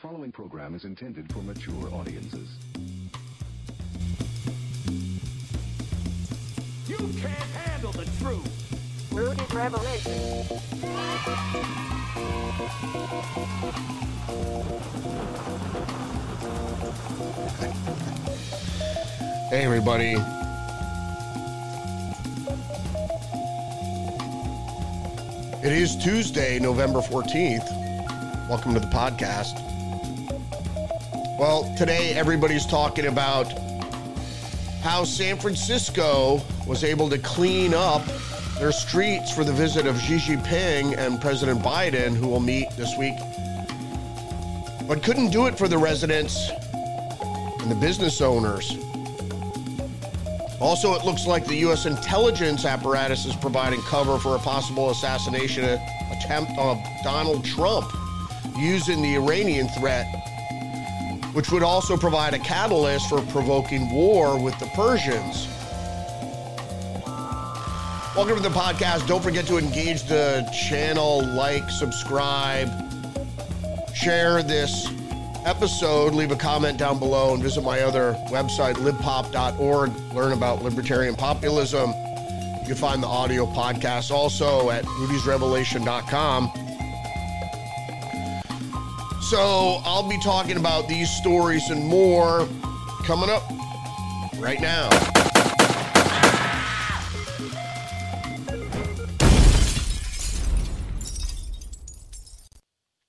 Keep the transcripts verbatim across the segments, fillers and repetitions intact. The following program is intended for mature audiences. You can't handle the truth. Rudy's Revelation. Hey, everybody. It is Tuesday, November fourteenth. Welcome to the podcast. Well, today everybody's talking about how San Francisco was able to clean up their streets for the visit of Xi Jinping and President Biden, who will meet this week, but couldn't do it for the residents and the business owners. Also, it looks like the U S intelligence apparatus is providing cover for a possible assassination attempt of Donald Trump, using the Iranian threat, which would also provide a catalyst for provoking war with the Persians. Welcome to the podcast. Don't forget to engage the channel, like, subscribe, share this episode, leave a comment down below, and visit my other website, lib pop dot org. Learn about libertarian populism. You can find the audio podcast also at rudy's revelation dot com. So I'll be talking about these stories and more coming up right now.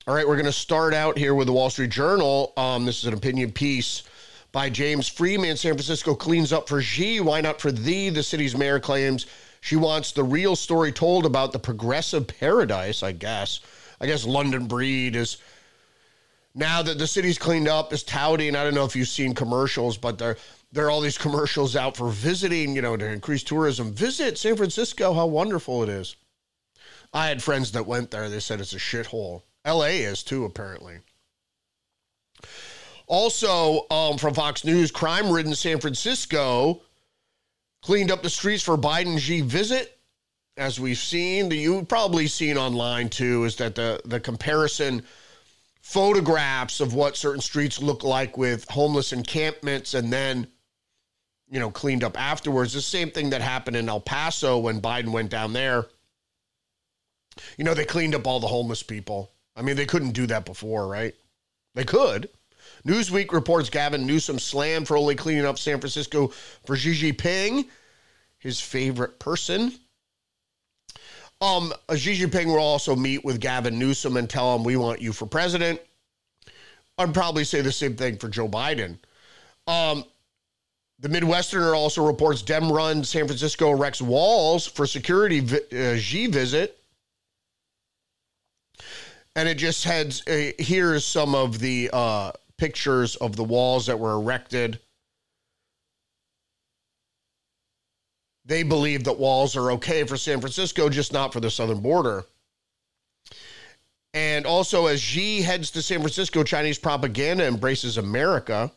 All right, we're going to start out here with the Wall Street Journal. Um, this is an opinion piece by James Freeman. San Francisco cleans up for Xi. Why not for thee? The city's mayor claims she wants the real story told about the progressive paradise, I guess. I guess London Breed is... Now that the city's cleaned up, is touting. I don't know if you've seen commercials, but there, there are all these commercials out for visiting, you know, to increase tourism. Visit San Francisco, how wonderful it is. I had friends that went there. They said it's a shithole. L A is too, apparently. Also, um, from Fox News, crime-ridden San Francisco cleaned up the streets for Biden-Xi visit. As we've seen, that you've probably seen online, too, is that the, the comparison... photographs of what certain streets look like with homeless encampments and then, you know, cleaned up afterwards. The same thing that happened in El Paso when Biden went down there. You know, they cleaned up all the homeless people. I mean, they couldn't do that before, right? They could. Newsweek reports Gavin Newsom slammed for only cleaning up San Francisco for Xi Jinping, his favorite person. Um, Xi Jinping will also meet with Gavin Newsom and tell him, we want you for president. I'd probably say the same thing for Joe Biden. Um, the Midwesterner also reports Dem-run San Francisco erects walls for security vi- uh, Xi visit. And it just heads, uh, here's some of the uh, pictures of the walls that were erected. They believe that walls are okay for San Francisco, just not for the southern border. And also, as Xi heads to San Francisco, Chinese propaganda embraces America.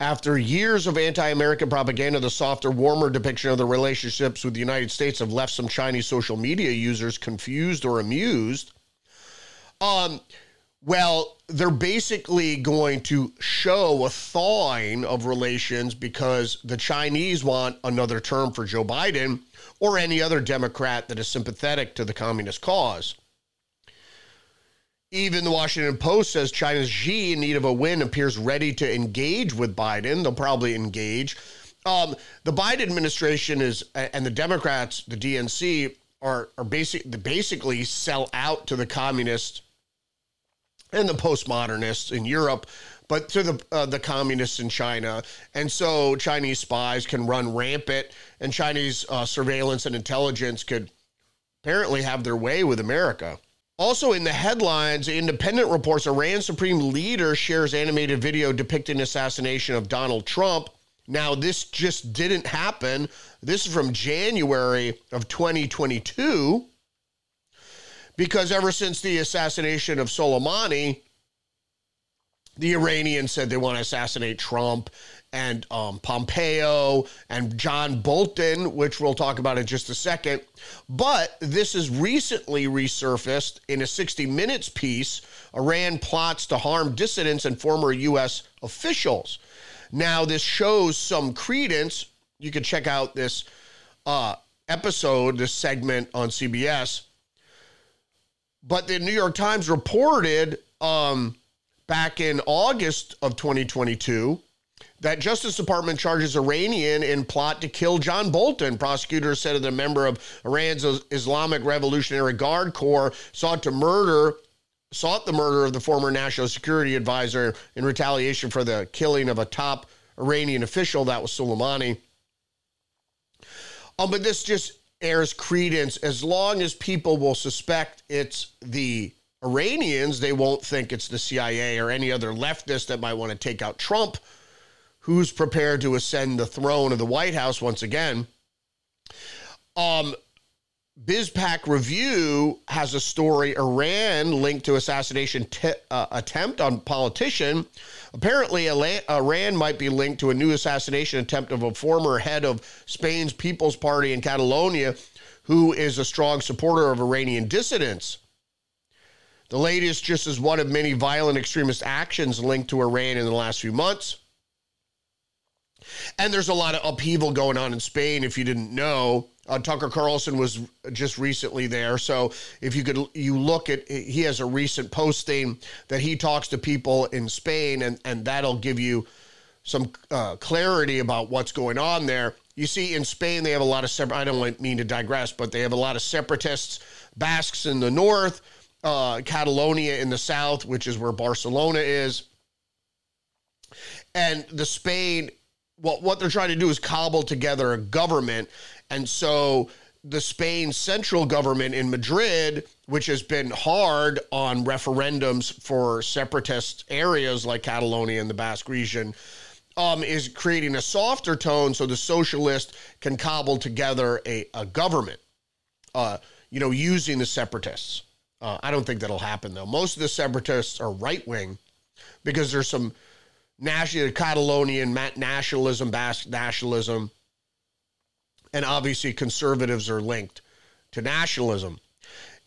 After years of anti-American propaganda, the softer, warmer depiction of the relationships with the United States have left some Chinese social media users confused or amused. Um... Well, they're basically going to show a thawing of relations because the Chinese want another term for Joe Biden or any other Democrat that is sympathetic to the communist cause. Even the Washington Post says China's Xi, in need of a win, appears ready to engage with Biden. They'll probably engage. Um, the Biden administration is, and the Democrats, the D N C, are, are basic, basically sell out to the communists and the postmodernists in Europe, but to the uh, the communists in China. And so Chinese spies can run rampant, and Chinese uh, surveillance and intelligence could apparently have their way with America. Also in the headlines, Independent reports Iran's supreme leader shares animated video depicting assassination of Donald Trump. Now, this just didn't happen. This is from January of twenty twenty-two. Because ever since the assassination of Soleimani, the Iranians said they want to assassinate Trump. and um, Pompeo and John Bolton, which we'll talk about in just a second. But this is recently resurfaced in a sixty minutes piece, Iran plots to harm dissidents and former U S officials. Now, this shows some credence. You can check out this uh, episode, this segment on C B S. But the New York Times reported um, back in August of twenty twenty-two that Justice Department charges Iranian in plot to kill John Bolton. Prosecutors said that a member of Iran's Islamic Revolutionary Guard Corps sought to murder, sought the murder of the former national security advisor in retaliation for the killing of a top Iranian official. That was Soleimani. Um, but this just airs credence. As long as people will suspect it's the Iranians, they won't think it's the C I A or any other leftist that might want to take out Trump, who's prepared to ascend the throne of the White House once again. Um, BizPack Review has a story, Iran linked to assassination te- uh, attempt on politician. Apparently, Iran might be linked to a new assassination attempt of a former head of Spain's People's Party in Catalonia, who is a strong supporter of Iranian dissidents. The latest just is one of many violent extremist actions linked to Iran in the last few months. And there's a lot of upheaval going on in Spain, if you didn't know. Uh, Tucker Carlson was just recently there. So if you could, you look at, he has a recent posting that he talks to people in Spain, and, and that'll give you some uh, clarity about what's going on there. You see in Spain, they have a lot of, separ- I don't mean to digress, but they have a lot of separatists, Basques in the north, uh, Catalonia in the south, which is where Barcelona is. And the Spain, what what they're trying to do is cobble together a government. And so the Spain central government in Madrid, which has been hard on referendums for separatist areas like Catalonia and the Basque region, um, is creating a softer tone so the socialists can cobble together a, a government, uh, you know, using the separatists. Uh, I don't think that'll happen, though. Most of the separatists are right-wing because there's some national Catalonian nationalism, Basque nationalism, and obviously conservatives are linked to nationalism.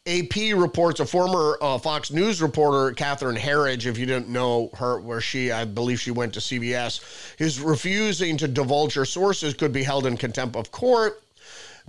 A P reports a former uh, Fox News reporter, Catherine Herridge, if you didn't know her, where she, I believe she went to C B S, is refusing to divulge her sources, could be held in contempt of court.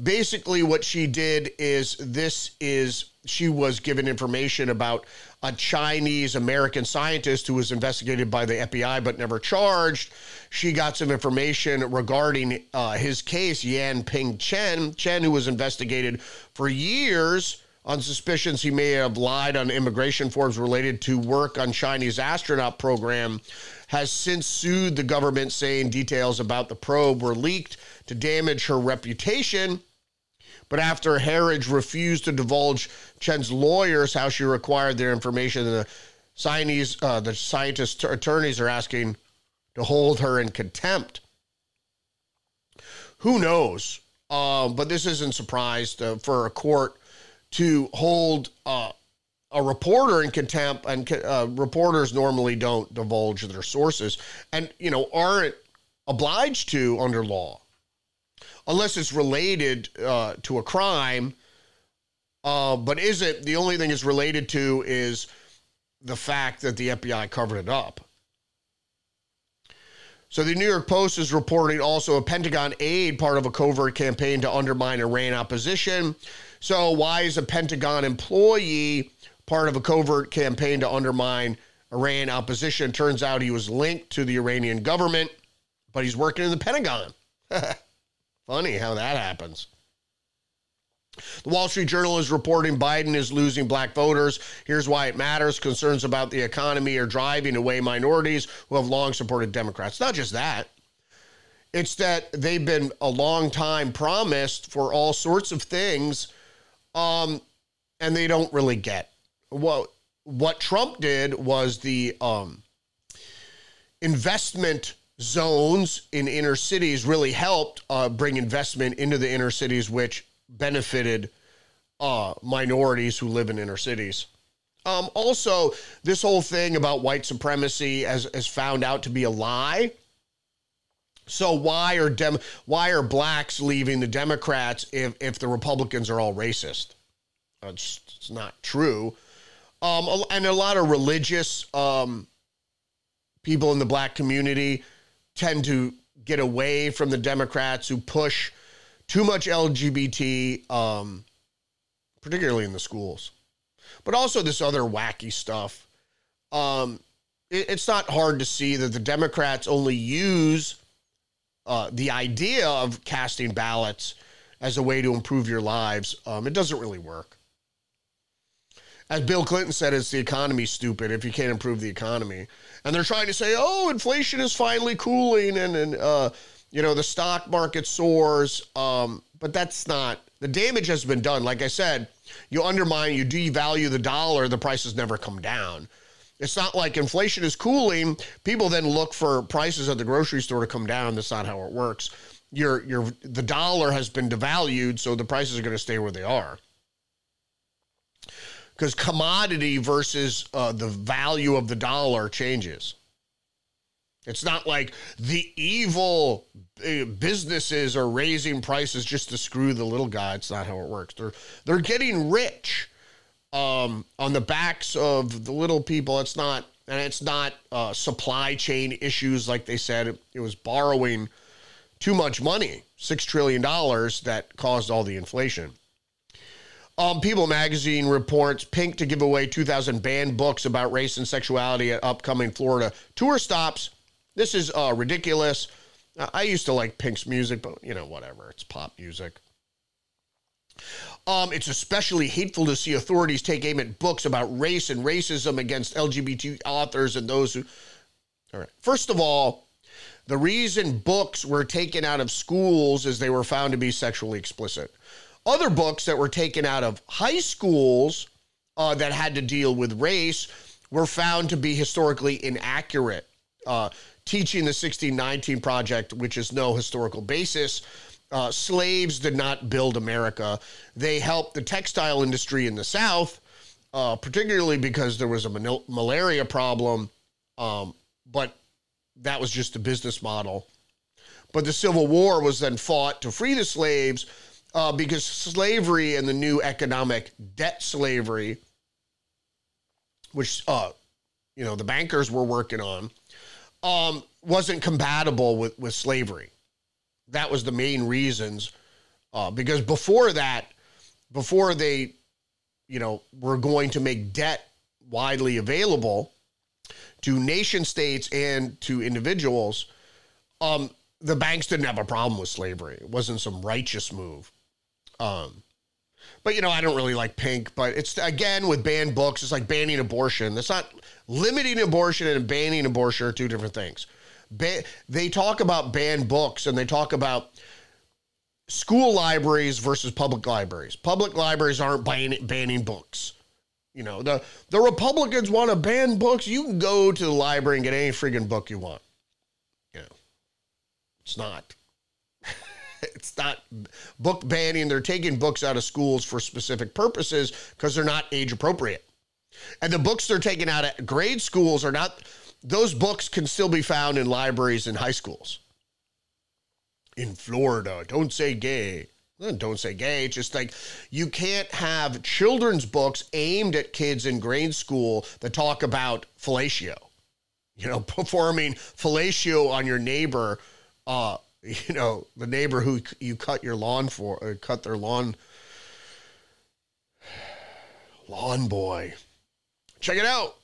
Basically what she did is this is, she was given information about a Chinese-American scientist who was investigated by the F B I but never charged. She got some information regarding uh, his case, Yan Ping Chen, Chen, who was investigated for years on suspicions he may have lied on immigration forms related to work on Chinese astronaut program, has since sued the government, saying details about the probe were leaked to damage her reputation. But after Herridge refused to divulge Chen's lawyers how she required their information, the Chinese, uh, the scientist t- attorneys are asking to hold her in contempt. Who knows? Uh, but this isn't surprised uh, for a court to hold uh, a reporter in contempt, and uh, reporters normally don't divulge their sources and, you know, aren't obliged to under law. Unless it's related uh, to a crime, uh, but is it? The only thing it's related to is the fact that the F B I covered it up. So the New York Post is reporting also a Pentagon aide part of a covert campaign to undermine Iran opposition. So why is a Pentagon employee part of a covert campaign to undermine Iran opposition? Turns out he was linked to the Iranian government, but he's working in the Pentagon. Funny how that happens. The Wall Street Journal is reporting Biden is losing black voters. Here's why it matters. Concerns about the economy are driving away minorities who have long supported Democrats. Not just that. It's that they've been a long time promised for all sorts of things, um, and they don't really get. What, what Trump did was the um, investment zones in inner cities really helped uh, bring investment into the inner cities, which benefited uh, minorities who live in inner cities. Um, also, this whole thing about white supremacy as, as found out to be a lie. So why are Dem- why are blacks leaving the Democrats if, if the Republicans are all racist? It's, it's not true. Um, and a lot of religious um, people in the black community tend to get away from the Democrats who push too much L G B T, um, particularly in the schools. But also this other wacky stuff. Um, it, it's not hard to see that the Democrats only use Uh, the idea of casting ballots as a way to improve your lives, um, it doesn't really work. As Bill Clinton said, it's the economy, stupid, if you can't improve the economy. And they're trying to say, oh, inflation is finally cooling and, and uh, you know, the stock market soars. Um, but that's not, the damage has been done. Like I said, you undermine, you devalue the dollar, the prices never come down. It's not like inflation is cooling. People then look for prices at the grocery store to come down. That's not how it works. Your your the dollar has been devalued, so the prices are going to stay where they are. Because commodity versus uh, the value of the dollar changes. It's not like the evil businesses are raising prices just to screw the little guy. It's not how it works. They're they're getting rich. Um, on the backs of the little people. It's not, and it's not uh, supply chain issues. Like they said, it, it was borrowing too much money, six trillion dollars, that caused all the inflation. Um, People Magazine reports Pink to give away two thousand banned books about race and sexuality at upcoming Florida tour stops. This is uh, ridiculous. I used to like Pink's music, but you know, whatever. It's pop music. Um, it's especially hateful to see authorities take aim at books about race and racism against L G B T authors and those who... All right. First of all, the reason books were taken out of schools is they were found to be sexually explicit. Other books that were taken out of high schools uh, that had to deal with race were found to be historically inaccurate. Uh, teaching the sixteen nineteen Project, which is no historical basis... Uh, slaves did not build America. They helped the textile industry in the South, uh, particularly because there was a man- malaria problem, um, but that was just the business model. But the Civil War was then fought to free the slaves uh, because slavery and the new economic debt slavery, which, uh, you know, the bankers were working on, um, wasn't compatible with, with slavery. That was the main reasons, uh, because before that, before they, you know, were going to make debt widely available to nation states and to individuals, um, the banks didn't have a problem with slavery. It wasn't some righteous move. Um, but, you know, I don't really like Pink, but it's, again, with banned books, it's like banning abortion. That's not, limiting abortion and banning abortion are two different things. Ba- they talk about banned books and they talk about school libraries versus public libraries. Public libraries aren't ban- banning books. You know, the, the Republicans want to ban books. You can go to the library and get any friggin' book you want. You know, it's not. It's not book banning. They're taking books out of schools for specific purposes because they're not age appropriate. And the books they're taking out of grade schools are not... Those books can still be found in libraries and high schools. In Florida, don't say gay. Don't say gay. It's just like you can't have children's books aimed at kids in grade school that talk about fellatio. You know, performing fellatio on your neighbor, uh, you know, the neighbor who you cut your lawn for, or cut their lawn, lawn boy. Check it out.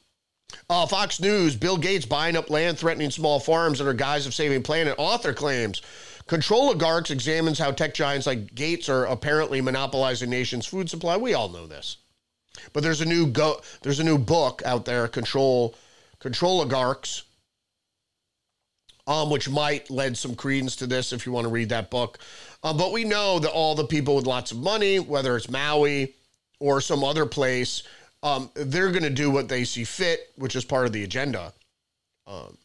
Uh, Fox News, Bill Gates buying up land, threatening small farms under guise of saving planet, author claims. Controlagarchs examines how tech giants like Gates are apparently monopolizing nation's food supply. We all know this. But there's a new go, there's a new book out there, Control Controlagarchs, um, which might lend some credence to this if you want to read that book. Uh, but we know that all the people with lots of money, whether it's Maui or some other place, Um, they're going to do what they see fit, which is part of the agenda, um,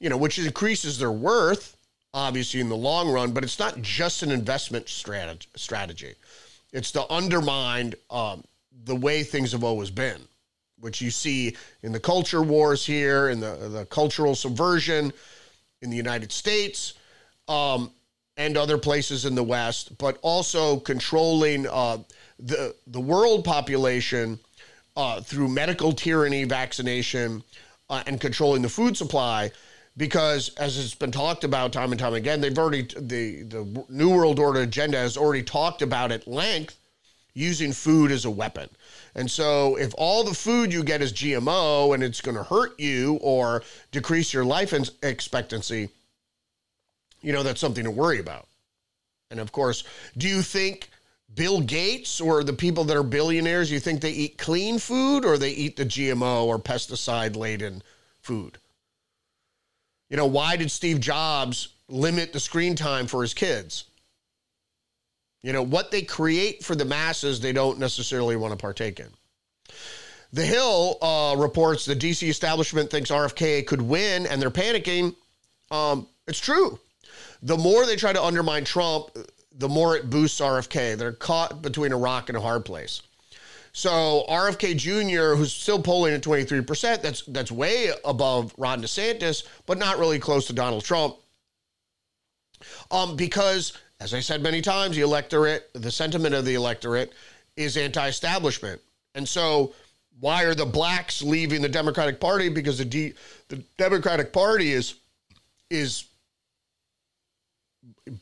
you know, which increases their worth, obviously, in the long run. But it's not just an investment strategy. It's to undermine um, the way things have always been, which you see in the culture wars here, in the, the cultural subversion in the United States, um, and other places in the West, but also controlling uh, the the world population uh, through medical tyranny, vaccination, uh, and controlling the food supply. Because as it's been talked about time and time again, they've already the the New World Order agenda has already talked about at length using food as a weapon. And so if all the food you get is G M O and it's going to hurt you or decrease your life expectancy, you know, that's something to worry about. And of course, do you think Bill Gates or the people that are billionaires, you think they eat clean food or they eat the G M O or pesticide-laden food? You know, why did Steve Jobs limit the screen time for his kids? You know, what they create for the masses, they don't necessarily want to partake in. The Hill uh, reports the D C establishment thinks R F K could win and they're panicking. Um, it's true. The more they try to undermine Trump, the more it boosts R F K. They're caught between a rock and a hard place. So R F K Junior, who's still polling at twenty-three percent, that's, that's way above Ron DeSantis, but not really close to Donald Trump. Um, because... As I said many times, the electorate, the sentiment of the electorate is anti-establishment. And so why are the blacks leaving the Democratic Party? Because the D, the Democratic Party is is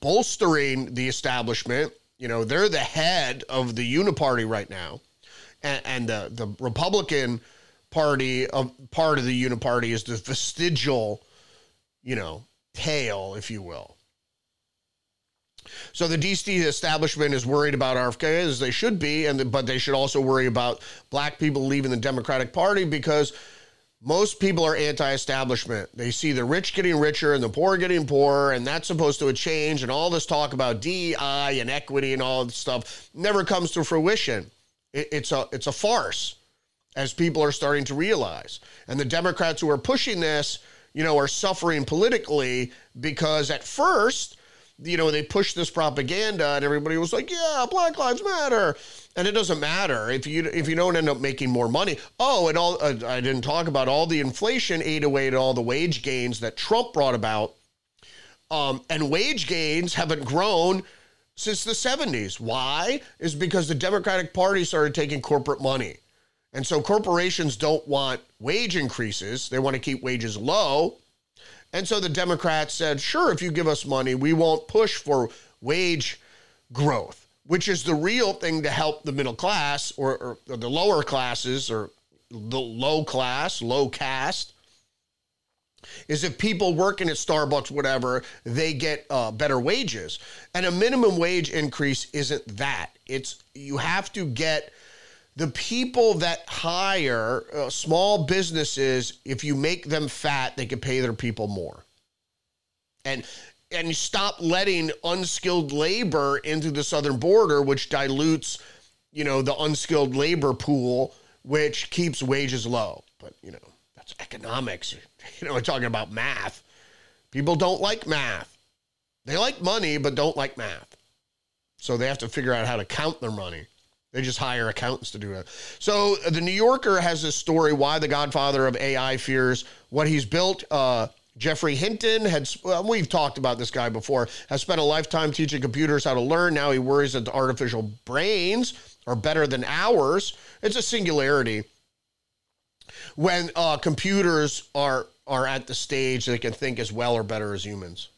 bolstering the establishment. You know, they're the head of the Uniparty right now. And, and the, the Republican Party, of, part of the Uniparty is the vestigial, you know, tail, if you will. So the D C establishment is worried about R F K, as they should be, and the, but they should also worry about black people leaving the Democratic Party because most people are anti-establishment. They see the rich getting richer and the poor getting poorer, and that's supposed to change, and all this talk about D E I and equity and all this stuff never comes to fruition. It, it's a it's a farce, as people are starting to realize. And the Democrats who are pushing this, you know, are suffering politically because at first... You know, they pushed this propaganda and everybody was like, yeah, Black Lives Matter. And it doesn't matter if you if you don't end up making more money. Oh, and all uh, I didn't talk about all the inflation ate away at all the wage gains that Trump brought about. Um, and wage gains haven't grown since the seventies. Why? Is because the Democratic Party started taking corporate money. And so corporations don't want wage increases. They want to keep wages low. And so the Democrats said, sure, if you give us money, we won't push for wage growth, which is the real thing to help the middle class or, or, or the lower classes or the low class, low caste, is if people working at Starbucks, whatever, they get uh, better wages. And a minimum wage increase isn't that. It's you have to get... The people that hire uh, small businesses, if you make them fat, they can pay their people more. And and you stop letting unskilled labor into the southern border, which dilutes, you know, the unskilled labor pool, which keeps wages low. But, you know, that's economics. You know, we're talking about math. People don't like math. They like money, but don't like math. So they have to figure out how to count their money. They just hire accountants to do that. So the New Yorker has this story, why the godfather of A I fears what he's built. Uh, Jeffrey Hinton, had well, we've talked about this guy before, has spent a lifetime teaching computers how to learn. Now he worries that the artificial brains are better than ours. It's a singularity. When uh, computers are, are at the stage they can think as well or better as humans.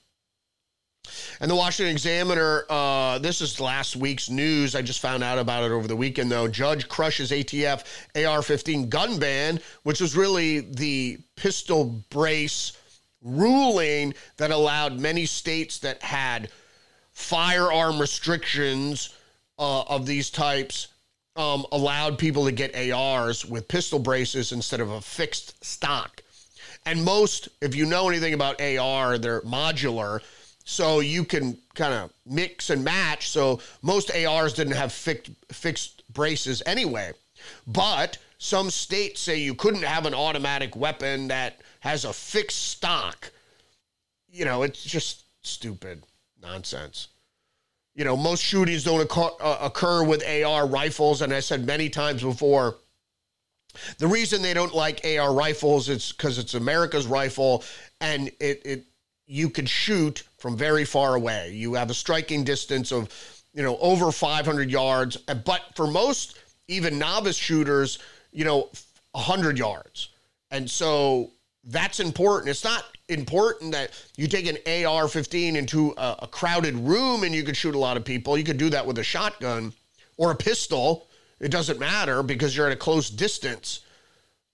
And the Washington Examiner, uh, this is last week's news. I just found out about it over the weekend, though. Judge crushes A T F A R fifteen gun ban, which was really the pistol brace ruling that allowed many states that had firearm restrictions uh, of these types, um, allowed people to get A Rs with pistol braces instead of a fixed stock. And most, if you know anything about A R, they're modular. So you can kind of mix and match. So most A Rs didn't have fixed, fixed braces anyway. But some states say you couldn't have an automatic weapon that has a fixed stock. You know, it's just stupid nonsense. You know, most shootings don't occur, uh, occur with A R rifles. And I said many times before, the reason they don't like A R rifles is because it's America's rifle and it... it you could shoot from very far away. You have a striking distance of, you know, over five hundred yards. But for most, even novice shooters, you know, one hundred yards. And so that's important. It's not important that you take an A R fifteen into a, a crowded room and you could shoot a lot of people. You could do that with a shotgun or a pistol. It doesn't matter because you're at a close distance.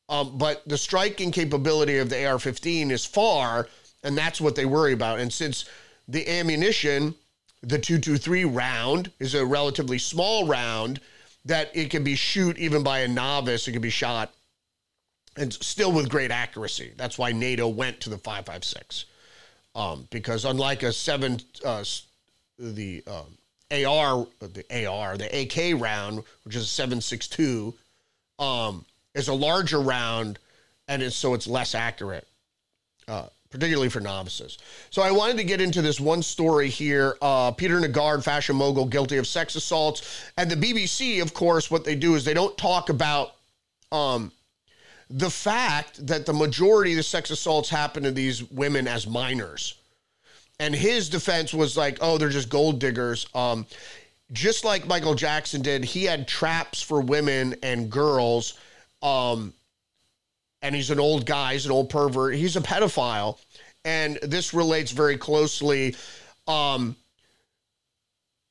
Um, but the striking capability of the A R fifteen is far, and that's what they worry about. And since the ammunition, the two twenty-three round, is a relatively small round, that it can be shoot even by a novice, it can be shot, and still with great accuracy. That's why NATO went to the five five six, um, because unlike a seven, uh, the um, AR, the AR, the A K round, which is a seven six two, um. It's a larger round, and it's, so it's less accurate, uh, particularly for novices. So I wanted to get into this one story here. Uh, Peter Nygård, fashion mogul, guilty of sex assaults. And the B B C, of course, what they do is they don't talk about um, the fact that the majority of the sex assaults happen to these women as minors. And his defense was like, oh, they're just gold diggers. Um, just like Michael Jackson did, he had traps for women and girls. Um, and he's an old guy, he's an old pervert, he's a pedophile. And this relates very closely. Um,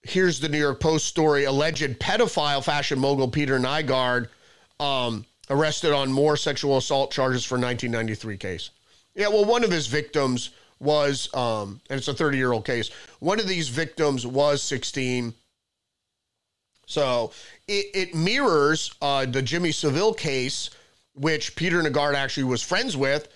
here's the New York Post story. Alleged pedophile fashion mogul Peter Nygård um, arrested on more sexual assault charges for nineteen ninety-three case. Yeah, well, one of his victims was, um, and it's a thirty-year-old case, one of these victims was sixteen. So it, it mirrors uh, the Jimmy Savile case, which Peter Nygård actually was friends with.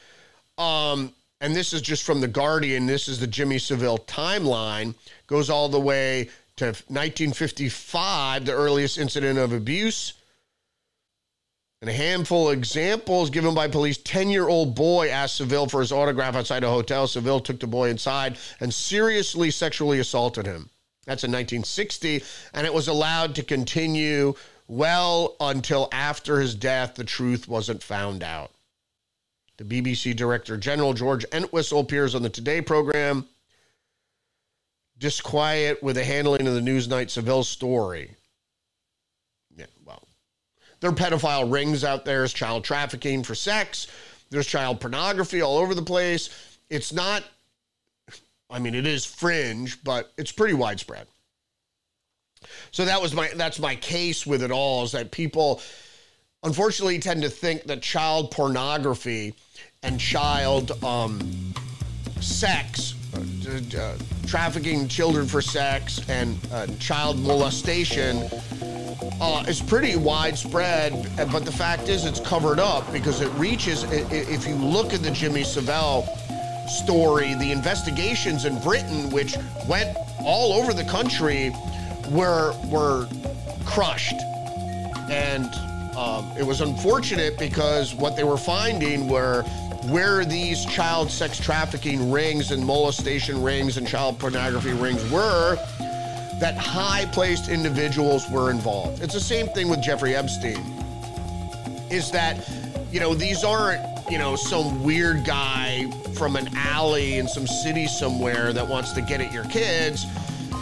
Um, and this is just from The Guardian. This is the Jimmy Savile timeline. Goes all the way to nineteen fifty-five, the earliest incident of abuse. And a handful of examples given by police. ten-year-old boy asked Savile for his autograph outside a hotel. Savile took the boy inside and seriously sexually assaulted him. That's in nineteen sixty, and it was allowed to continue well until after his death. The truth wasn't found out. The B B C Director General George Entwistle appears on the Today program, disquiet with the handling of the Newsnight Savile story. Yeah, well, there are pedophile rings out there. There's child trafficking for sex. There's child pornography all over the place. It's not... I mean, it is fringe, but it's pretty widespread. So that was my, that's my case with it all, is that people unfortunately tend to think that child pornography and child um, sex, uh, uh, trafficking children for sex and uh, child molestation uh, is pretty widespread. But the fact is it's covered up because it reaches, if you look at the Jimmy Savile story, the investigations in Britain, which went all over the country, were were crushed. And um, it was unfortunate because what they were finding were where these child sex trafficking rings and molestation rings and child pornography rings were, that high-placed individuals were involved. It's the same thing with Jeffrey Epstein, is that, you know, these aren't, you know, some weird guy from an alley in some city somewhere that wants to get at your kids.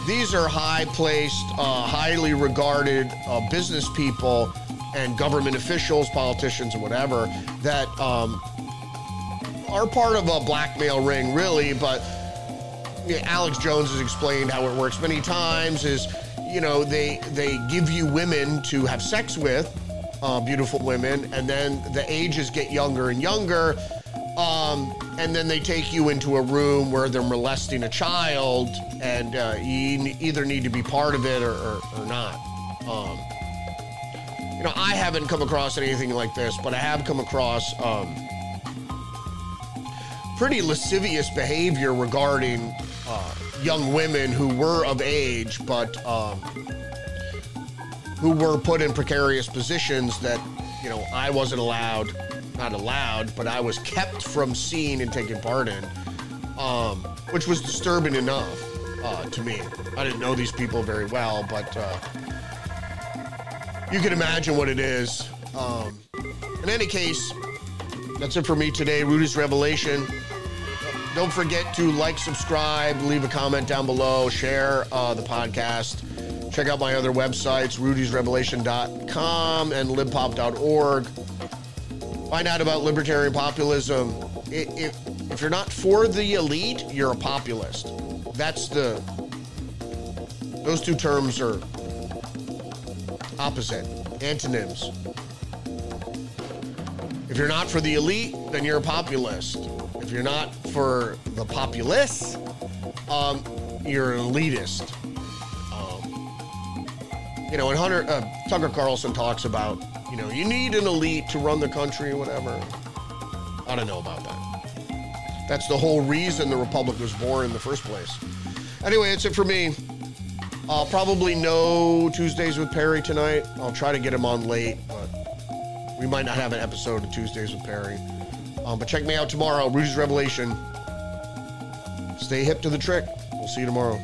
These are high-placed, uh, highly regarded uh, business people and government officials, politicians, and whatever, that um, are part of a blackmail ring, really. But you know, Alex Jones has explained how it works many times, is, you know, they, they give you women to have sex with, Uh, beautiful women, and then the ages get younger and younger, um, and then they take you into a room where they're molesting a child, and uh, you either need to be part of it or, or, or not. Um, you know, I haven't come across anything like this, but I have come across um, pretty lascivious behavior regarding uh, young women who were of age, but... Um, who were put in precarious positions that, you know, I wasn't allowed, not allowed, but I was kept from seeing and taking part in, um, which was disturbing enough uh, to me. I didn't know these people very well, but uh, you can imagine what it is. Um, in any case, that's it for me today. Rudy's Revelation. Don't forget to like, subscribe, leave a comment down below, share uh, the podcast. Check out my other websites, rudys revelation dot com and lib pop dot org. Find out about libertarian populism. If, if you're not for the elite, you're a populist. That's the... Those two terms are opposite, antonyms. If you're not for the elite, then you're a populist. If you're not for the populace, um, you're an elitist. Um, you know, and Hunter, uh, Tucker Carlson talks about, you know, you need an elite to run the country or whatever. I don't know about that. That's the whole reason the Republic was born in the first place. Anyway, that's it for me. Uh, probably no Tuesdays with Perry tonight. I'll try to get him on late, but we might not have an episode of Tuesdays with Perry. Um, but check me out tomorrow, Rudy's Revelation. Stay hip to the trick. We'll see you tomorrow.